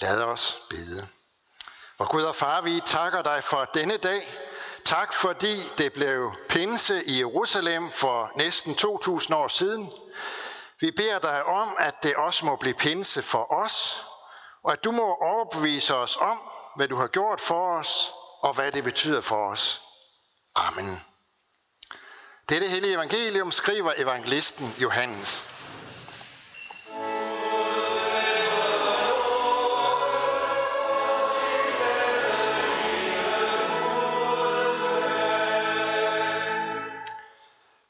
Lad os bede. Vor Gud og Far, vi takker dig for denne dag. Tak fordi det blev pinse i Jerusalem for næsten 2000 år siden. Vi beder dig om, at det også må blive pinse for os, og at du må overbevise os om, hvad du har gjort for os, og hvad det betyder for os. Amen. Dette hellige evangelium skriver evangelisten Johannes.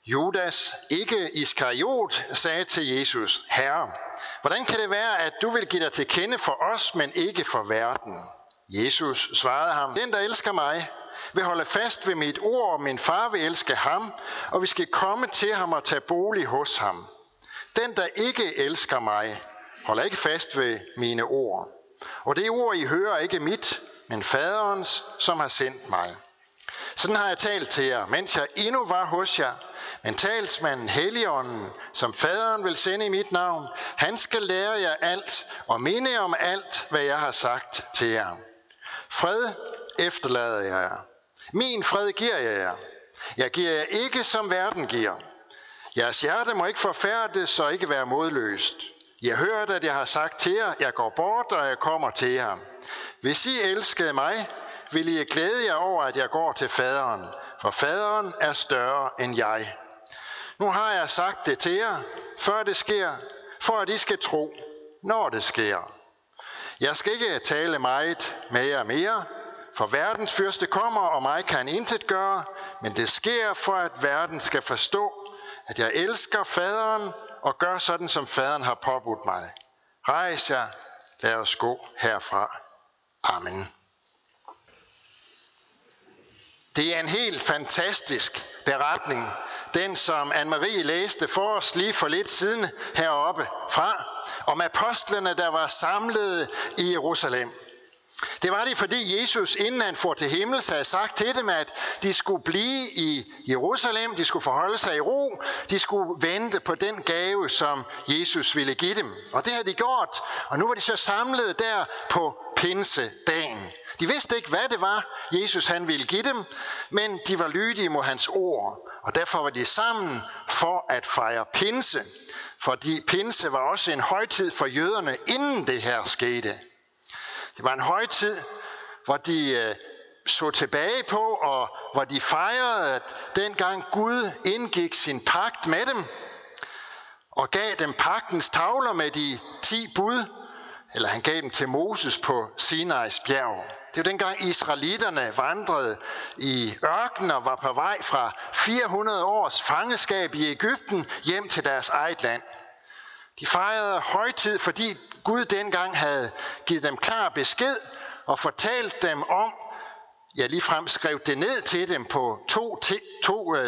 Judas, ikke Iskariot, sagde til Jesus: Herre, hvordan kan det være, at du vil give dig til kende for os, men ikke for verden? Jesus svarede ham: Den, der elsker mig, vil holde fast ved mit ord, og min far vil elske ham, og vi skal komme til ham og tage bolig hos ham. Den, der ikke elsker mig, holder ikke fast ved mine ord. Og det ord, I hører, er ikke mit, men faderens, som har sendt mig. Sådan har jeg talt til jer, mens jeg endnu var hos jer. Men talsmanden Helligånden, som faderen vil sende i mit navn, han skal lære jer alt og minde jer om alt, hvad jeg har sagt til jer. Fred efterlader jeg jer. Min fred giver jeg jer. Jeg giver jer ikke, som verden giver. Jeres hjerte må ikke forfærdes og ikke være modløst. I har hørt, at jeg har sagt til jer: Jeg går bort, og jeg kommer til jer. Hvis I elskede mig, vil I glæde jer over, at jeg går til faderen, for faderen er større end jeg. Nu har jeg sagt det til jer, før det sker, for at I skal tro, når det sker. Jeg skal ikke tale meget med jer mere, for verdens fyrste kommer, og mig kan intet gøre, men det sker, for at verden skal forstå, at jeg elsker faderen og gør sådan, som faderen har påbudt mig. Rejs jer, lad os gå herfra. Amen. Det er en helt fantastisk beretning, den som Anne-Marie læste for os lige for lidt siden heroppe fra, om apostlene, der var samlede i Jerusalem. Det var det, fordi Jesus, inden han for til himmels, havde sagt til dem, at de skulle blive i Jerusalem, de skulle forholde sig i ro, de skulle vente på den gave, som Jesus ville give dem. Og det havde de gjort, og nu var de så samlede der på pinsedagen. De vidste ikke, hvad det var, Jesus han ville give dem, men de var lydige mod hans ord, og derfor var de sammen for at fejre pinse, fordi pinse var også en højtid for jøderne, inden det her skete. Det var en højtid, hvor de så tilbage på, og hvor de fejrede, at dengang Gud indgik sin pagt med dem, og gav dem pagtens tavler med de 10 bud, eller han gav dem til Moses på Sinais bjerg. Det var dengang israeliterne vandrede i ørkenen og var på vej fra 400 års fangeskab i Egypten hjem til deres eget land. De fejrede højtid, fordi Gud dengang havde givet dem klar besked og fortalt dem om, ja ligefrem skrev det ned til dem på to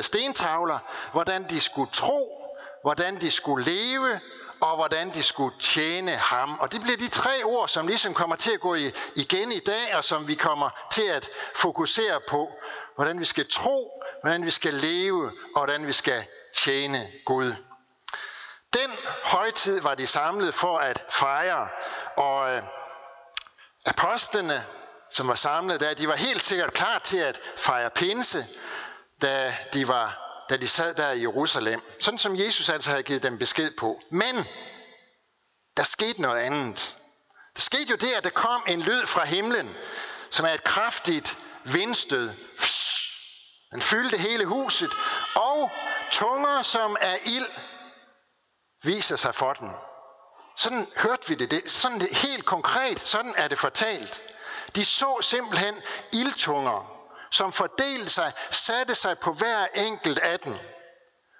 stentavler, hvordan de skulle tro, hvordan de skulle leve, og hvordan de skulle tjene ham. Og det bliver de 3 ord, som ligesom kommer til at gå igen i dag, og som vi kommer til at fokusere på. Hvordan vi skal tro, hvordan vi skal leve, og hvordan vi skal tjene Gud. Den højtid var de samlet for at fejre, og apostlene, som var samlet der, de var helt sikkert klar til at fejre pinse, da de sad der i Jerusalem. Sådan som Jesus altså havde givet dem besked på. Men der skete noget andet. Der skete jo det, at der kom en lyd fra himlen, som er et kraftigt vindstød. Den fyldte hele huset, og tunger, som er ild, viser sig for den. Sådan hørte vi det. Sådan det, helt konkret, sådan er det fortalt. De så simpelthen ildtunger, som fordelte sig, satte sig på hver enkelt af dem.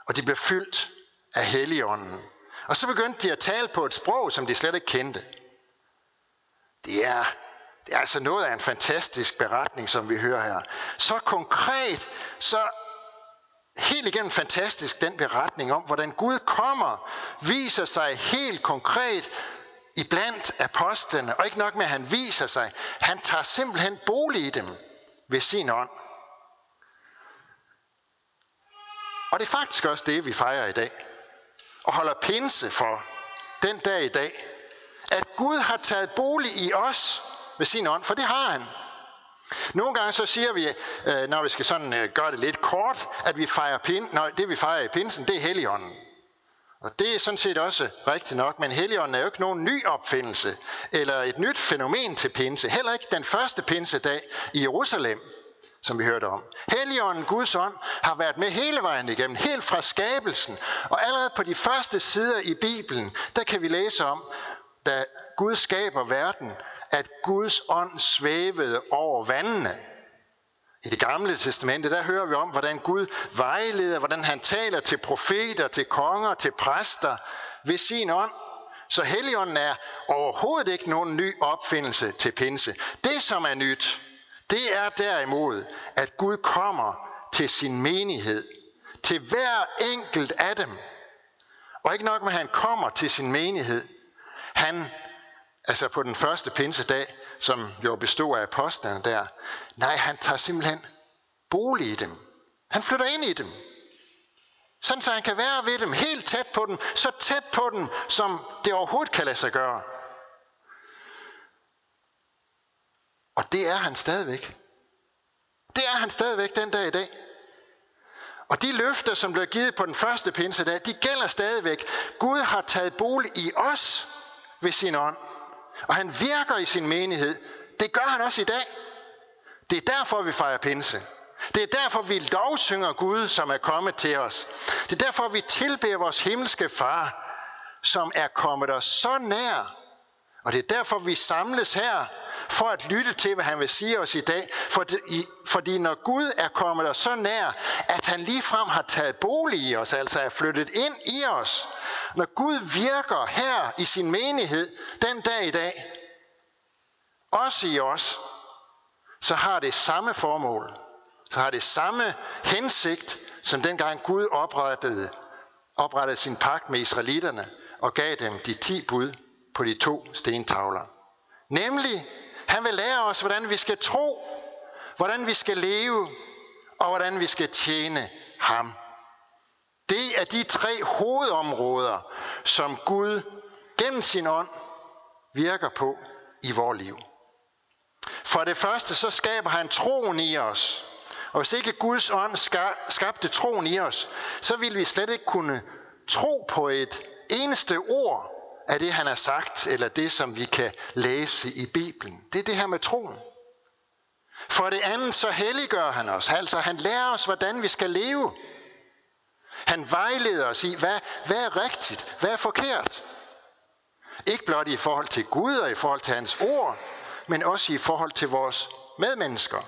Og de blev fyldt af Helligånden. Og så begyndte de at tale på et sprog, som de slet ikke kendte. Det er altså noget af en fantastisk beretning, som vi hører her. Så konkret, så helt igennem fantastisk den beretning om, hvordan Gud kommer, viser sig helt konkret iblandt apostlene. Og ikke nok med, at han viser sig. Han tager simpelthen bolig i dem ved sin ånd. Og det er faktisk også det, vi fejrer i dag og holder pinse for den dag i dag, at Gud har taget bolig i os ved sin ånd, for det har han. Nogle gange så siger vi, når vi skal sådan gøre det lidt kort, at vi fejrer det vi fejrer i pinsen, det er Helligånden. Og det er sådan set også rigtigt nok, men Helligånden er jo ikke nogen ny opfindelse eller et nyt fænomen til pinse. Heller ikke den første pinsedag i Jerusalem, som vi hørte om. Helligånden, Guds ånd, har været med hele vejen igennem, helt fra skabelsen. Og allerede på de første sider i Bibelen, der kan vi læse om, da Gud skaber verden, at Guds ånd svævede over vandene. I Det Gamle Testamente, der hører vi om, hvordan Gud vejleder, hvordan han taler til profeter, til konger, til præster ved sin ånd. Så Helligånden er overhovedet ikke nogen ny opfindelse til pinse. Det, som er nyt, det er derimod, at Gud kommer til sin menighed, til hver enkelt af dem. Og ikke nok med, at han kommer til sin menighed. Altså på den første pinsedag, som jo bestod af apostlene der. Nej, han tager simpelthen bolig i dem. Han flytter ind i dem. Sådan så han kan være ved dem, helt tæt på dem, så tæt på dem, som det overhovedet kan lade sig gøre. Og det er han stadigvæk. Det er han stadigvæk den dag i dag. Og de løfter, som blev givet på den første pinsedag, de gælder stadigvæk. Gud har taget bolig i os ved sin ånd. Og han virker i sin menighed. Det gør han også i dag. Det er derfor, vi fejrer pinse. Det er derfor, vi lovsynger Gud, som er kommet til os. Det er derfor, vi tilbeder vores himmelske far, som er kommet os så nær. Og det er derfor, vi samles her, for at lytte til, hvad han vil sige os i dag. Fordi når Gud er kommet os så nær, at han ligefrem har taget bolig i os, altså er flyttet ind i os. Når Gud virker her i sin menighed den dag i dag, også i os, så har det samme formål, så har det samme hensigt, som dengang Gud oprettede sin pagt med israelitterne og gav dem de 10 bud på de 2 stentavler. Nemlig, han vil lære os, hvordan vi skal tro, hvordan vi skal leve og hvordan vi skal tjene ham. Det er de 3 hovedområder, som Gud gennem sin ånd virker på i vores liv. For det første, så skaber han troen i os. Og hvis ikke Guds ånd skabte troen i os, så ville vi slet ikke kunne tro på et eneste ord af det, han har sagt, eller det, som vi kan læse i Bibelen. Det er det her med troen. For det andet, så helliggør han os. Altså, han lærer os, hvordan vi skal leve. Han vejleder os i, hvad er rigtigt, hvad er forkert. Ikke blot i forhold til Gud og i forhold til hans ord, men også i forhold til vores medmennesker.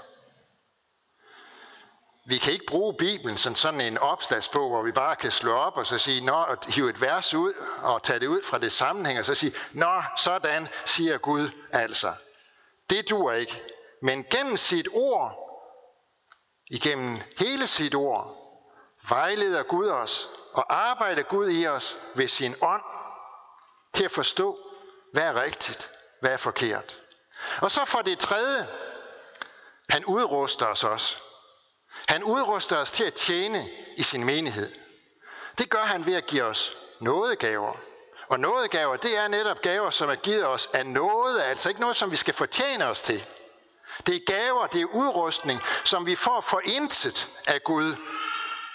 Vi kan ikke bruge Bibelen som sådan en opslagsbog, hvor vi bare kan slå op og så sige, nå, og hive et vers ud og tage det ud fra det sammenhæng og så sige, nå, sådan siger Gud altså. Det duer ikke. Men gennem sit ord, igennem hele sit ord, vejleder Gud os og arbejder Gud i os ved sin ånd til at forstå, hvad er rigtigt, hvad er forkert. Og så for det tredje, han udruster os også. Han udruster os til at tjene i sin menighed. Det gør han ved at give os nådegaver. Og nådegaver, det er netop gaver, som er givet os af nåde, altså ikke noget, som vi skal fortjene os til. Det er gaver, det er udrustning, som vi får forintet af Gud,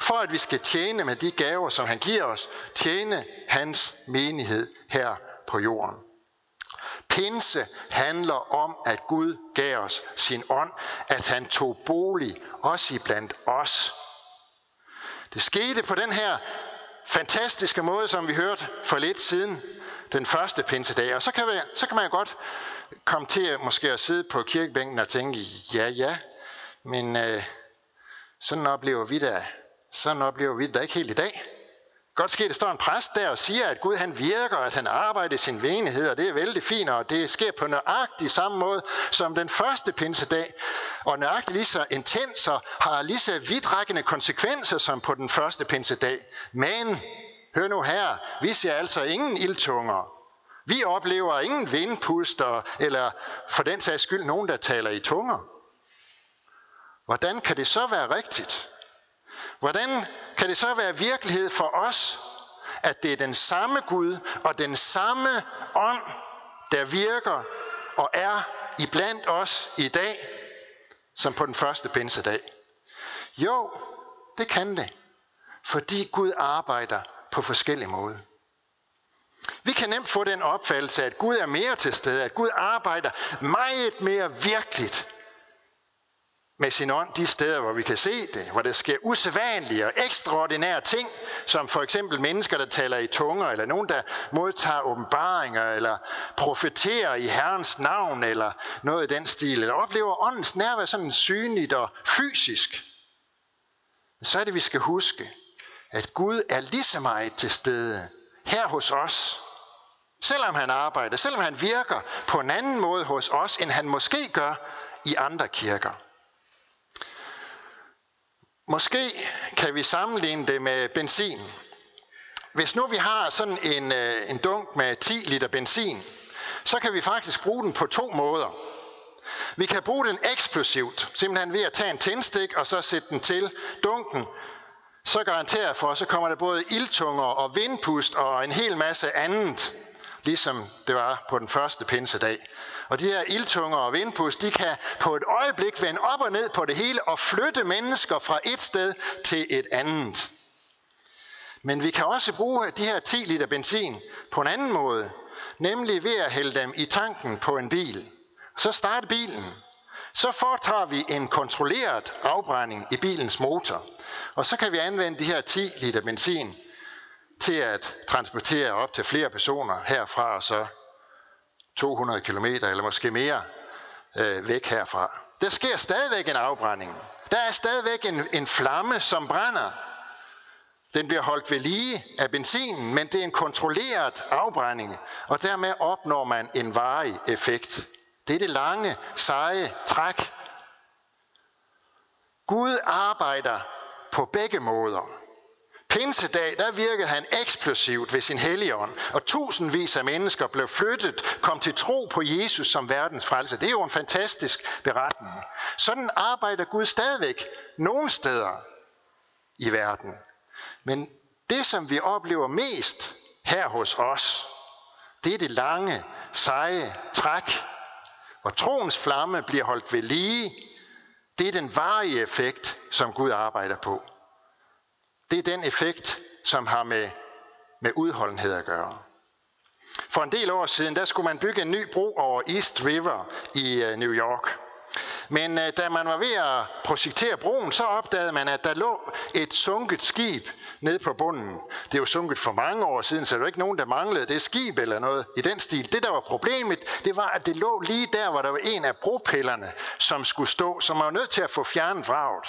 for at vi skal tjene med de gaver, som han giver os, tjene hans menighed her på jorden. Pinse handler om, at Gud gav os sin ånd, at han tog bolig også iblandt os. Det skete på den her fantastiske måde, som vi hørte for lidt siden, den første pinsedag. Og så kan man godt komme til måske at sidde på kirkebænken og tænke, ja, men sådan oplever vi det da ikke helt i dag. Godt sker, at der står en præst der og siger, at Gud han virker, at han arbejder i sin menighed, og det er vældig fint, og det sker på nøjagtig samme måde som den første pinsedag, og nøjagtig lige så intens og har lige så vidtrækkende konsekvenser som på den første pinsedag. Men, hør nu her, vi ser altså ingen ildtunger. Vi oplever ingen vindpuster, eller for den sags skyld nogen, der taler i tunger. Hvordan kan det så være rigtigt? Hvordan kan det så være virkelighed for os, at det er den samme Gud og den samme ånd, der virker og er iblandt os i dag, som på den første pinsedag? Jo, det kan det, fordi Gud arbejder på forskellige måder. Vi kan nemt få den opfattelse, at Gud er mere til stede, at Gud arbejder meget mere virkeligt med sin ånd de steder, hvor vi kan se det, hvor der sker usædvanlige og ekstraordinære ting, som for eksempel mennesker, der taler i tunger, eller nogen, der modtager åbenbaringer, eller profeterer i Herrens navn, eller noget i den stil, eller oplever åndens nærvær sådan synligt og fysisk. Så er det, vi skal huske, at Gud er lige så meget til stede her hos os, selvom han arbejder, selvom han virker på en anden måde hos os, end han måske gør i andre kirker. Måske kan vi sammenligne det med benzin. Hvis nu vi har sådan en dunk med 10 liter benzin, så kan vi faktisk bruge den på to måder. Vi kan bruge den eksplosivt, simpelthen ved at tage en tændstik og så sætte den til dunken. Så garanterer jeg for, så kommer der både ildtunger og vindpust og en hel masse andet, ligesom det var på den første pinsedag. Og de her ildtunger og vindpust, de kan på et øjeblik vende op og ned på det hele og flytte mennesker fra et sted til et andet. Men vi kan også bruge de her 10 liter benzin på en anden måde, nemlig ved at hælde dem i tanken på en bil. Så starter bilen. Så foretager vi en kontrolleret afbrænding i bilens motor. Og så kan vi anvende de her 10 liter benzin til at transportere op til flere personer herfra og så 200 km eller måske mere væk herfra. Der sker stadigvæk en afbrænding. Der er stadigvæk en flamme, som brænder. Den bliver holdt ved lige af benzinen, men det er en kontrolleret afbrænding, og dermed opnår man en varig effekt. Det er det lange, seje træk. Gud arbejder på begge måder. Pinsedag, der virkede han eksplosivt ved sin helligånd, og tusindvis af mennesker blev flyttet, kom til tro på Jesus som verdens frelser. Det er jo en fantastisk beretning. Sådan arbejder Gud stadigvæk nogle steder i verden. Men det, som vi oplever mest her hos os, det er det lange, seje træk, hvor troens flamme bliver holdt ved lige. Det er den varige effekt, som Gud arbejder på. Det er den effekt, som har med udholdenhed at gøre. For en del år siden, der skulle man bygge en ny bro over East River i New York. Men da man var ved at projektere broen, så opdagede man, at der lå et sunket skib nede på bunden. Det er jo sunket for mange år siden, så der var ikke nogen, der manglede det skib eller noget i den stil. Det, der var problemet, det var, at det lå lige der, hvor der var en af bropillerne, som skulle stå, som var nødt til at få fjernet vraget.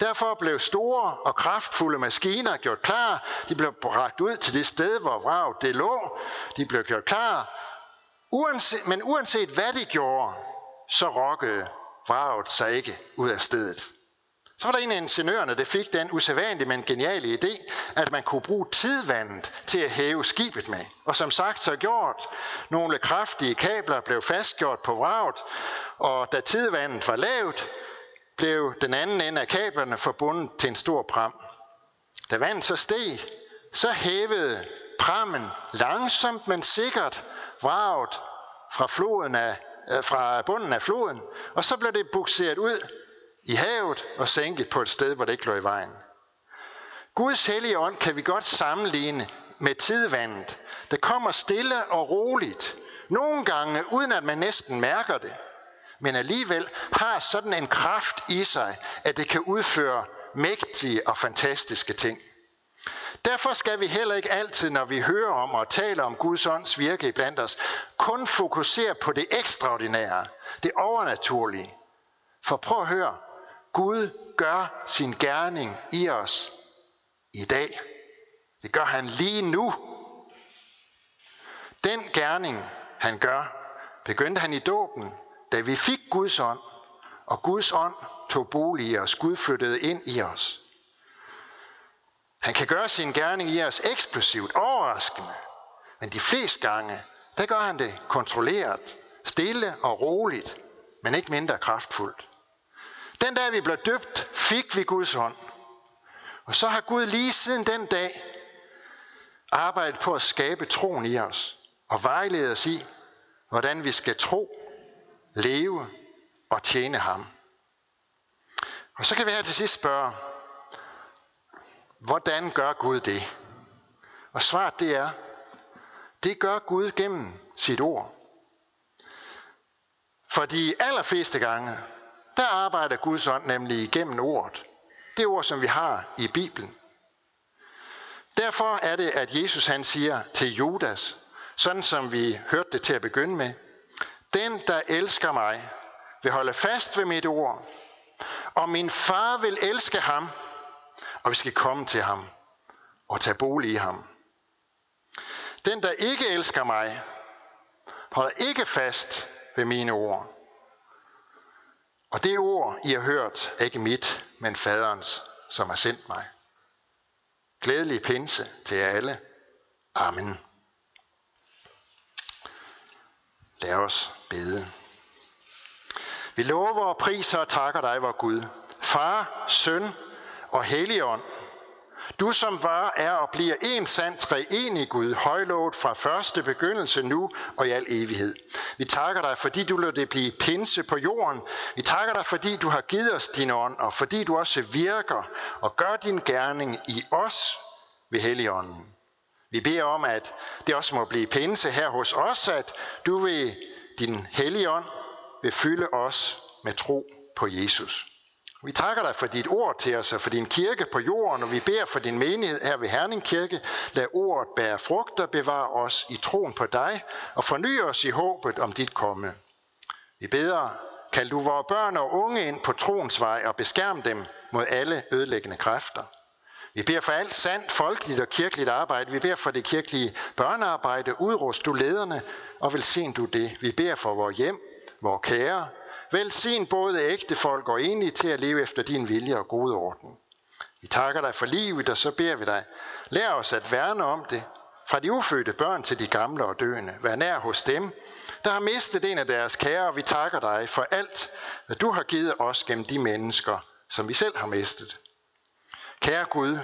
Derfor blev store og kraftfulde maskiner gjort klar. De blev bragt ud til det sted, hvor vraget det lå. De blev gjort klar. Men uanset hvad de gjorde, så rokkede vraget sig ikke ud af stedet. Så var der en af ingeniørerne, der fik den usædvanlige, men geniale idé, at man kunne bruge tidvandet til at hæve skibet med. Og som sagt så gjort, nogle kraftige kabler blev fastgjort på vraget, og da tidvandet var lavt, blev den anden ende af kablerne forbundet til en stor pram. Da vandet så steg, så hævede prammen langsomt, men sikkert vraget fra bunden af floden, og så blev det bukseret ud i havet og sænket på et sted, hvor det ikke lå i vejen. Guds hellige ånd kan vi godt sammenligne med tidvandet. Det kommer stille og roligt, nogle gange uden at man næsten mærker det, men alligevel har sådan en kraft i sig, at det kan udføre mægtige og fantastiske ting. Derfor skal vi heller ikke altid, når vi hører om og taler om Guds ånds virke iblandt os, kun fokusere på det ekstraordinære, det overnaturlige. For prøv at høre, Gud gør sin gerning i os i dag. Det gør han lige nu. Den gerning, han gør, begyndte han i dåben, da vi fik Guds ånd, og Guds ånd tog bolig i os, Gud flyttede ind i os. Han kan gøre sin gerning i os eksplosivt, overraskende, men de fleste gange, der gør han det kontrolleret, stille og roligt, men ikke mindre kraftfuldt. Den dag vi blev døbt, fik vi Guds ånd, og så har Gud lige siden den dag arbejdet på at skabe troen i os og vejlede os i, hvordan vi skal tro, leve og tjene ham. Og så kan vi her til sidst spørge, hvordan gør Gud det? Og svaret det er, det gør Gud gennem sit ord. For de allerfleste gange, der arbejder Guds ånd nemlig igennem ordet. Det ord, som vi har i Bibelen. Derfor er det, at Jesus han siger til Judas, sådan som vi hørte det til at begynde med, den, der elsker mig, vil holde fast ved mit ord, og min far vil elske ham, og vi skal komme til ham og tage bolig i ham. Den, der ikke elsker mig, holder ikke fast ved mine ord. Og det ord, I har hørt, er ikke mit, men faderens, som har sendt mig. Glædelig pinse til jer alle. Amen. Lad os bede. Vi lover og priser og takker dig, vor Gud, Far, Søn og Helligånd. Du som var, er og bliver en sand treenig Gud, højlovet fra første begyndelse nu og i al evighed. Vi takker dig, fordi du lod det blive pinse på jorden. Vi takker dig, fordi du har givet os din ånd, og fordi du også virker og gør din gerning i os ved Helligånden. Vi beder om, at det også må blive pinse her hos os, at du ved din Helligånd vil fylde os med tro på Jesus. Vi takker dig for dit ord til os og for din kirke på jorden, og vi beder for din menighed her ved Herning Kirke. Lad ordet bære frugt og bevare os i troen på dig, og forny os i håbet om dit komme. Vi beder, kald du vore børn og unge ind på troens vej og beskærm dem mod alle ødelæggende kræfter. Vi beder for alt sandt, folkeligt og kirkeligt arbejde. Vi beder for det kirkelige børnearbejde. Udrust du lederne, og velsign du det. Vi beder for vores hjem, vores kære. Velsign både ægte folk og enige til at leve efter din vilje og gode orden. Vi takker dig for livet, og så beder vi dig. Lær os at værne om det. Fra de ufødte børn til de gamle og døende. Vær nær hos dem, der har mistet en af deres kære, og vi takker dig for alt, hvad du har givet os gennem de mennesker, som vi selv har mistet. Kære Gud,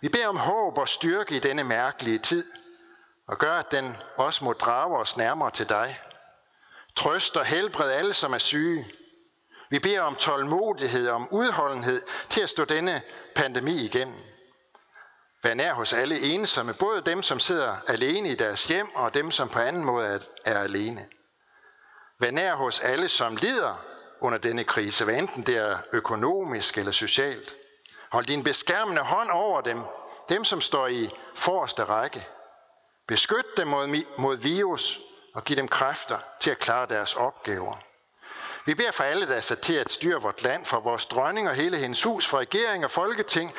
vi beder om håb og styrke i denne mærkelige tid, og gør, at den også må drage os nærmere til dig. Trøst og helbred alle, som er syge. Vi beder om tålmodighed og om udholdenhed til at stå denne pandemi igennem. Vær nær hos alle ensomme, både dem, som sidder alene i deres hjem, og dem, som på anden måde er alene. Vær nær hos alle, som lider under denne krise, hvad enten det er økonomisk eller socialt. Hold din beskærmende hånd over dem, som står i forreste række. Beskyt dem mod virus og giv dem kræfter til at klare deres opgaver. Vi beder for alle, der er sat til at styre vort land, for vores dronning og hele hendes hus, for regering og folketing,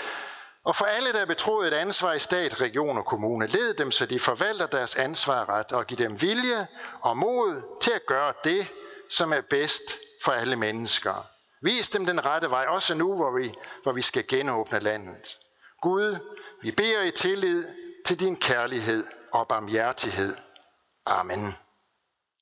og for alle, der er betroet et ansvar i stat, region og kommune. Led dem, så de forvalter deres ansvar ret, og giv dem vilje og mod til at gøre det, som er bedst for alle mennesker. Vis dem den rette vej, også nu, hvor vi skal genåbne landet. Gud, vi beder i tillid til din kærlighed og barmhjertighed. Amen.